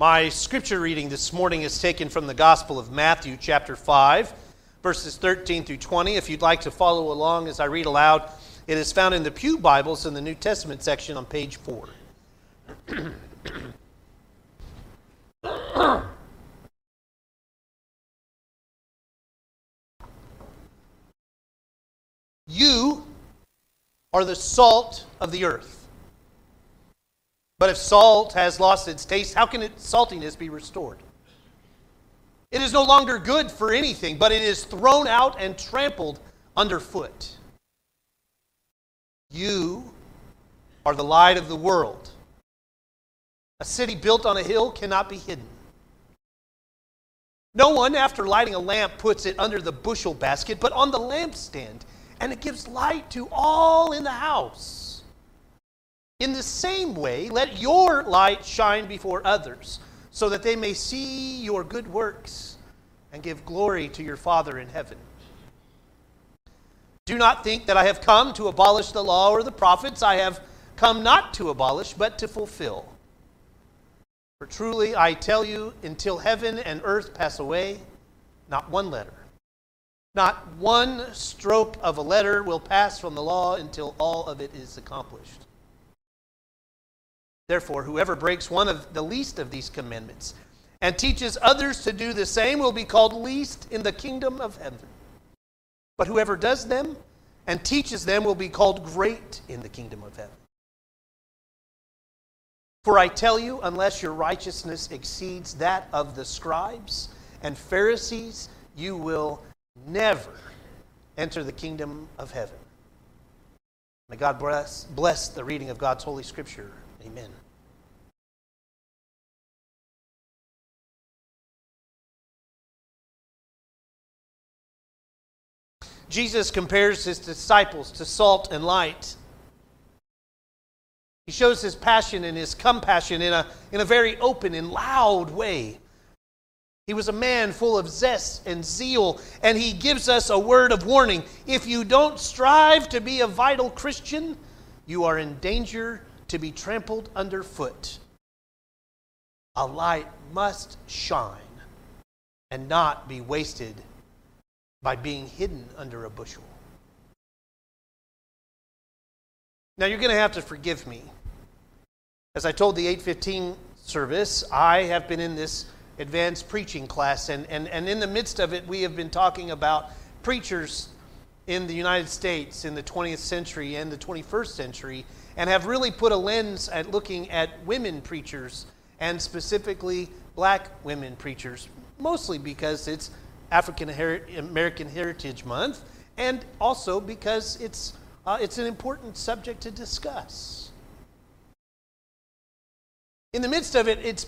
My scripture reading this morning is taken from the Gospel of Matthew, chapter 5, verses 13 through 20. If you'd like to follow along as I read aloud, it is found in the Pew Bibles in the New Testament section on page 4. You are the salt of the earth. But if salt has lost its taste, how can its saltiness be restored? It is no longer good for anything, but it is thrown out and trampled underfoot. You are the light of the world. A city built on a hill cannot be hidden. No one, after lighting a lamp, puts it under the bushel basket, but on the lampstand, and it gives light to all in the house. In the same way, let your light shine before others, so that they may see your good works and give glory to your Father in heaven. Do not think that I have come to abolish the law or the prophets. I have come not to abolish, but to fulfill. For truly I tell you, until heaven and earth pass away, not one letter, not one stroke of a letter will pass from the law until all of it is accomplished. Therefore, whoever breaks one of the least of these commandments and teaches others to do the same will be called least in the kingdom of heaven. But whoever does them and teaches them will be called great in the kingdom of heaven. For I tell you, unless your righteousness exceeds that of the scribes and Pharisees, you will never enter the kingdom of heaven. May God bless the reading of God's Holy Scripture. Amen. Jesus compares his disciples to salt and light. He shows his passion and his compassion in a very open and loud way. He was a man full of zest and zeal, and he gives us a word of warning. If you don't strive to be a vital Christian, you are in danger to be trampled underfoot. A light must shine and not be wasted by being hidden under a bushel. Now you're going to have to forgive me. As I told the 8:15 service, I have been in this advanced preaching class, and in the midst of it, we have been talking about preachers in the United States in the 20th century and the 21st century, and have really put a lens at looking at women preachers, and specifically black women preachers, mostly because it's African American Heritage Month, and also because it's an important subject to discuss. In the midst of it, it's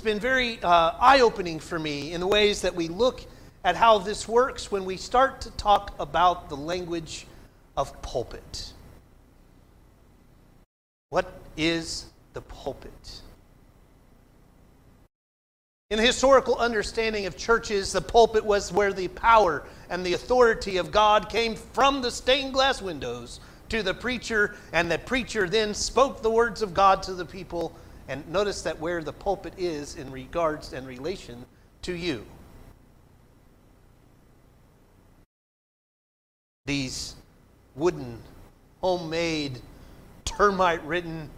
been very eye-opening for me in the ways that we look at how this works when we start to talk about the language of pulpit. What is the pulpit? In the historical understanding of churches, the pulpit was where the power and the authority of God came from the stained glass windows to the preacher, and the preacher then spoke the words of God to the people. And notice that where the pulpit is in regards and relation to you. These wooden, homemade, termite-ridden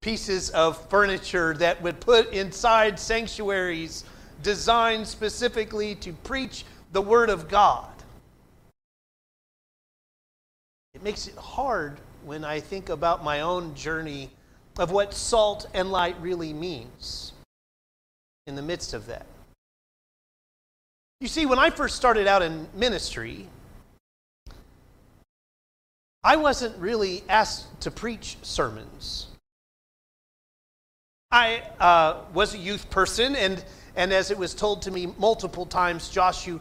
pieces of furniture that would put inside sanctuaries designed specifically to preach the Word of God. It makes it hard when I think about my own journey of what salt and light really means in the midst of that. You see, when I first started out in ministry, I wasn't really asked to preach sermons. I was a youth person, and as it was told to me multiple times, Josh, you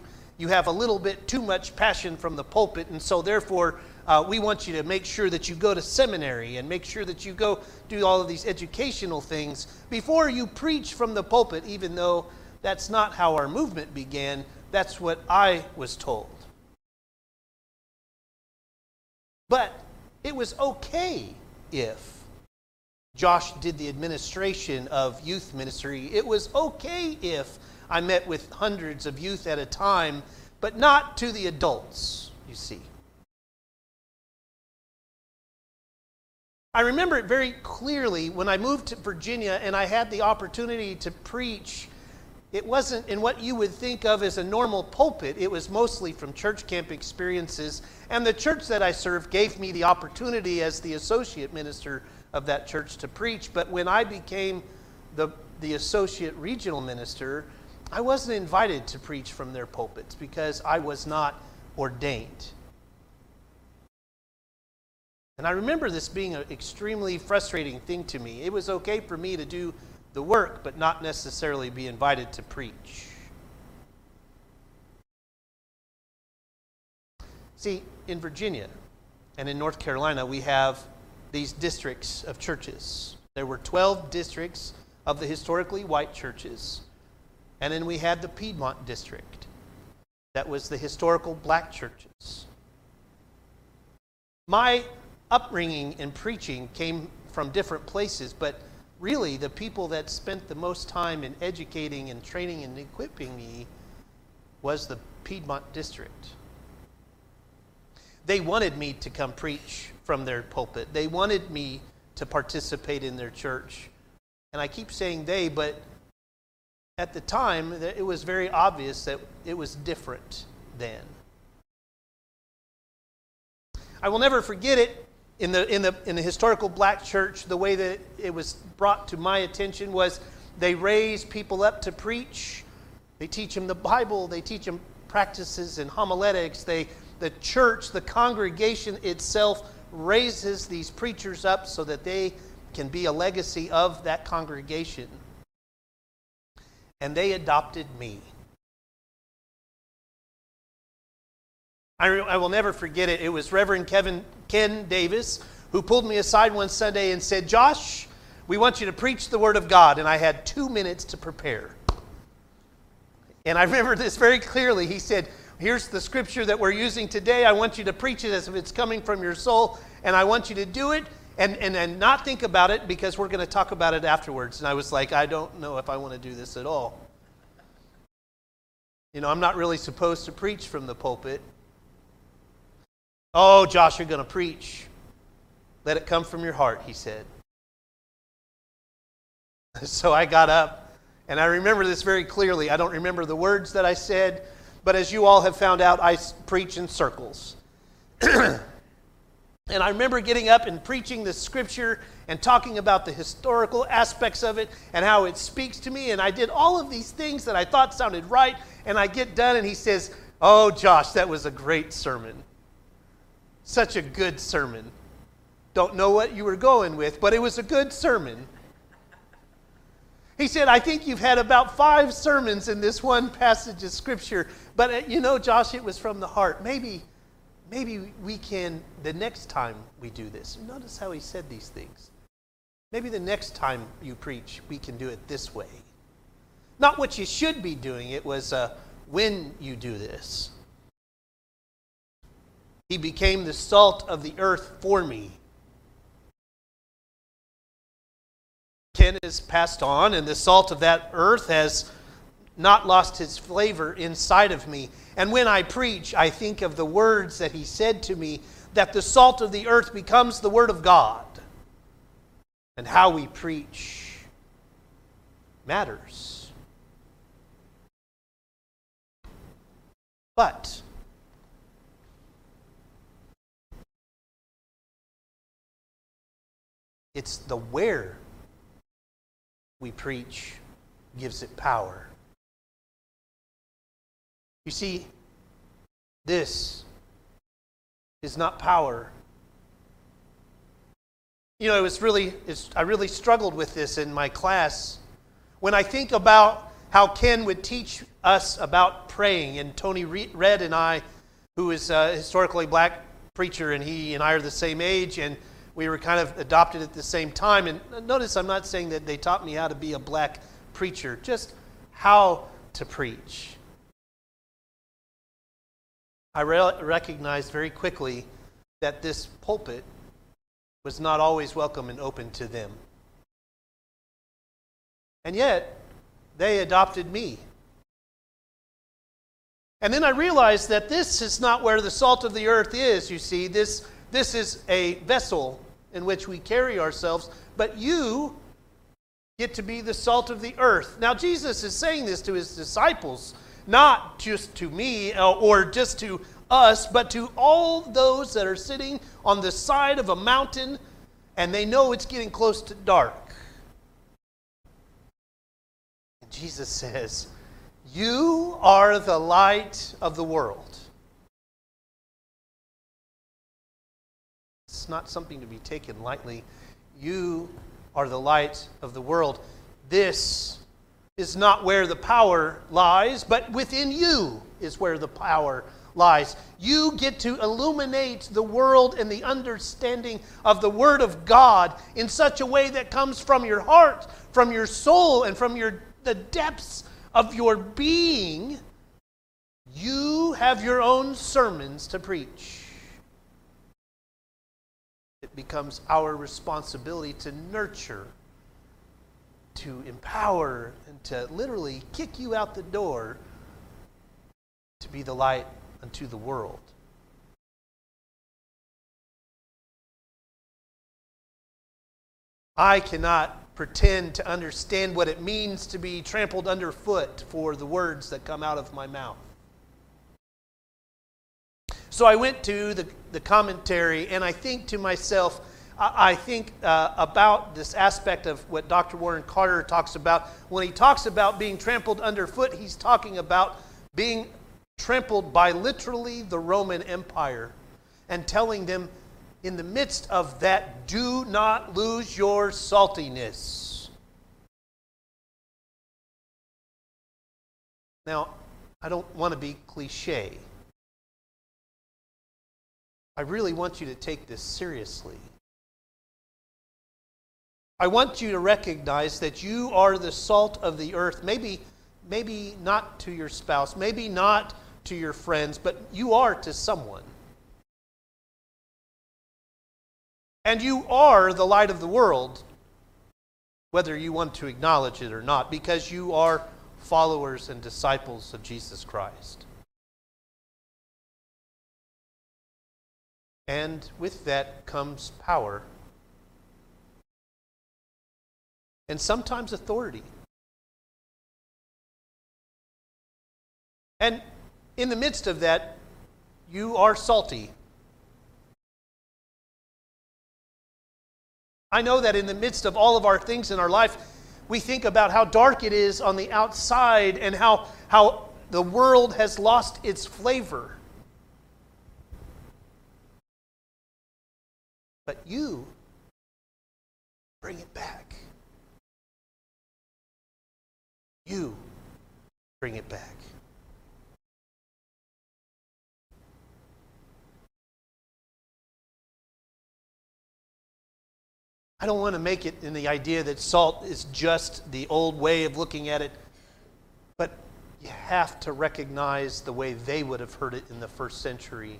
have a little bit too much passion from the pulpit, and so therefore we want you to make sure that you go to seminary and make sure that you go do all of these educational things before you preach from the pulpit, even though that's not how our movement began. That's what I was told. But it was okay if Josh did the administration of youth ministry, it was okay if I met with hundreds of youth at a time, but not to the adults, you see. I remember it very clearly when I moved to Virginia and I had the opportunity to preach. It wasn't in what you would think of as a normal pulpit. It was mostly from church camp experiences. And the church that I served gave me the opportunity as the associate minister of that church to preach. But when I became the associate regional minister, I wasn't invited to preach from their pulpits because I was not ordained. And I remember this being an extremely frustrating thing to me. It was okay for me to do the work, but not necessarily be invited to preach. See, in Virginia and in North Carolina, we have these districts of churches. There were 12 districts of the historically white churches. And then we had the Piedmont District. That was the historical black churches. My upbringing and preaching came from different places, but really the people that spent the most time in educating and training and equipping me was the Piedmont District. They wanted me to come preach from their pulpit. They wanted me to participate in their church. And I keep saying they, but at the time it was very obvious that it was different then. I will never forget it. In the historical black church, the way that it was brought to my attention was they raise people up to preach. They teach them the Bible. They teach them practices and homiletics. The church, the congregation itself raises these preachers up so that they can be a legacy of that congregation. And they adopted me. I will never forget it. It was Reverend Ken Davis who pulled me aside one Sunday and said, "Josh, we want you to preach the Word of God." And I had 2 minutes to prepare. And I remember this very clearly. He said, "Here's the scripture that we're using today. I want you to preach it as if it's coming from your soul. And I want you to do it and not think about it because we're going to talk about it afterwards." And I was like, I don't know if I want to do this at all. You know, I'm not really supposed to preach from the pulpit. "Oh, Josh, you're going to preach. Let it come from your heart," he said. So I got up, and I remember this very clearly. I don't remember the words that I said, but as you all have found out, I preach in circles. And I remember getting up and preaching the scripture and talking about the historical aspects of it and how it speaks to me. And I did all of these things that I thought sounded right, and I get done, and he says, "Oh, Josh, that was a great sermon. Such a good sermon. Don't know what you were going with, but it was a good sermon." He said, "I think you've had about 5 sermons in this one passage of Scripture. But you know, Josh, it was from the heart. Maybe we can, the next time we do this." Notice how he said these things. "Maybe the next time you preach, we can do it this way." Not what you should be doing. It was when you do this. He became the salt of the earth for me. Ken has passed on, and the salt of that earth has not lost his flavor inside of me. And when I preach, I think of the words that he said to me, that the salt of the earth becomes the Word of God. And how we preach matters. But it's the where we preach gives it power. You see, this is not power. You know, I really struggled with this in my class. When I think about how Ken would teach us about praying, and Tony Redd and I, who is a historically black preacher, and he and I are the same age, and we were kind of adopted at the same time. And notice I'm not saying that they taught me how to be a black preacher, just how to preach. I recognized very quickly that this pulpit was not always welcome and open to them. And yet, they adopted me. And then I realized that this is not where the salt of the earth is, you see. This is a vessel in which we carry ourselves, but you get to be the salt of the earth. Now, Jesus is saying this to his disciples, not just to me or just to us, but to all those that are sitting on the side of a mountain and they know it's getting close to dark. And Jesus says, you are the light of the world. It's not something to be taken lightly. You are the light of the world. This is not where the power lies, but within you is where the power lies. You get to illuminate the world and the understanding of the Word of God in such a way that comes from your heart, from your soul, and from the depths of your being. You have your own sermons to preach. It becomes our responsibility to nurture, to empower, and to literally kick you out the door to be the light unto the world. I cannot pretend to understand what it means to be trampled underfoot for the words that come out of my mouth. So I went to the commentary, and I think to myself, I think about this aspect of what Dr. Warren Carter talks about. When he talks about being trampled underfoot, he's talking about being trampled by literally the Roman Empire and telling them, in the midst of that, do not lose your saltiness. Now, I don't want to be cliche. I really want you to take this seriously. I want you to recognize that you are the salt of the earth. Maybe not to your spouse, maybe not to your friends, but you are to someone. And you are the light of the world, whether you want to acknowledge it or not, because you are followers and disciples of Jesus Christ. And with that comes power. And sometimes authority. And in the midst of that, you are salty. I know that in the midst of all of our things in our life, we think about how dark it is on the outside and how the world has lost its flavor. But you bring it back. You bring it back. I don't want to make it in the idea that salt is just the old way of looking at it, but you have to recognize the way they would have heard it in the first century.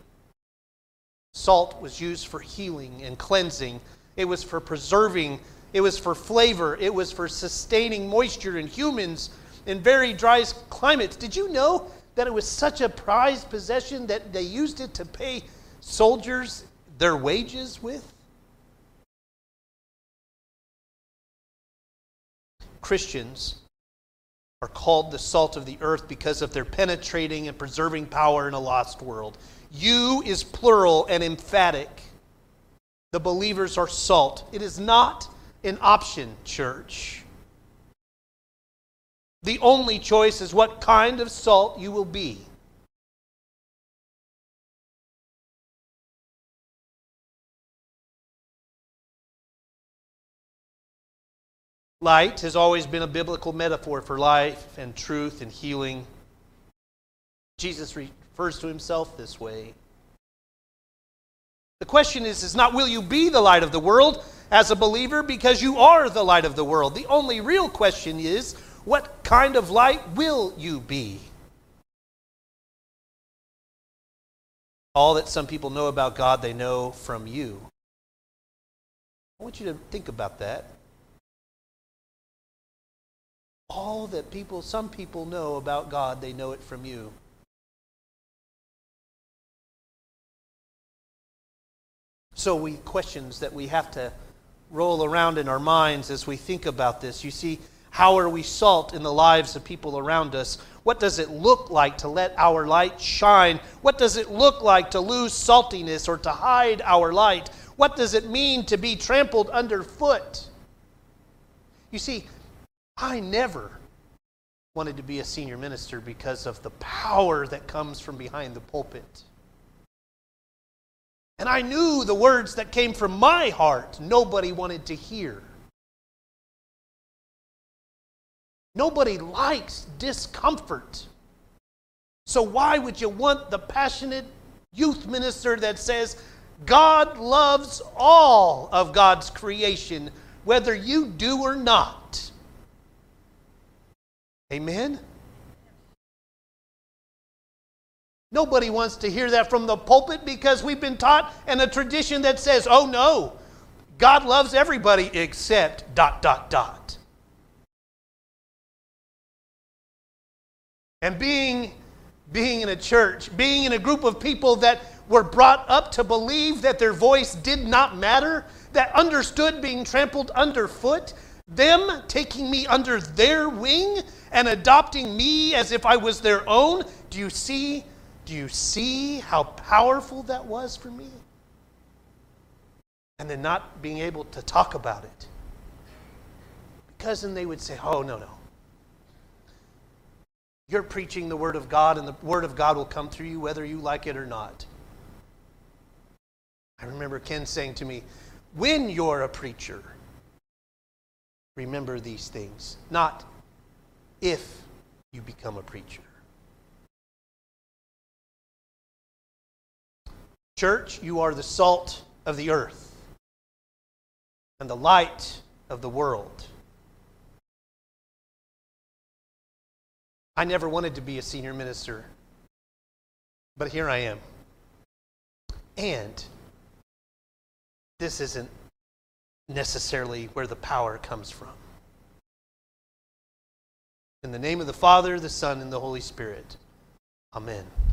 Salt was used for healing and cleansing. It was for preserving. It was for flavor. It was for sustaining moisture in humans in very dry climates. Did you know that it was such a prized possession that they used it to pay soldiers their wages with? Christians are called the salt of the earth because of their penetrating and preserving power in a lost world. You is plural and emphatic. The believers are salt. It is not an option, church. The only choice is what kind of salt you will be. Light has always been a biblical metaphor for life and truth and healing. Jesus refers to himself this way. The question is not will you be the light of the world as a believer, because you are the light of the world. The only real question is, what kind of light will you be? All that some people know about God, they know from you. I want you to think about that. All that some people know about God, they know it from you. So questions that we have to roll around in our minds as we think about this. You see, how are we salt in the lives of people around us? What does it look like to let our light shine? What does it look like to lose saltiness or to hide our light? What does it mean to be trampled underfoot? You see, I never wanted to be a senior minister because of the power that comes from behind the pulpit. And I knew the words that came from my heart, nobody wanted to hear. Nobody likes discomfort. So why would you want the passionate youth minister that says, God loves all of God's creation, whether you do or not? Amen? Nobody wants to hear that from the pulpit because we've been taught in a tradition that says, oh no, God loves everybody except ... And being in a church, being in a group of people that were brought up to believe that their voice did not matter, that understood being trampled underfoot, them taking me under their wing and adopting me as if I was their own. Do you see how powerful that was for me? And then not being able to talk about it. Because then they would say, oh, no, no. You're preaching the Word of God, and the Word of God will come through you whether you like it or not. I remember Ken saying to me, when you're a preacher, remember these things, not if you become a preacher. Church, you are the salt of the earth and the light of the world. I never wanted to be a senior minister, but here I am. And this isn't necessarily where the power comes from. In the name of the Father, the Son, and the Holy Spirit. Amen.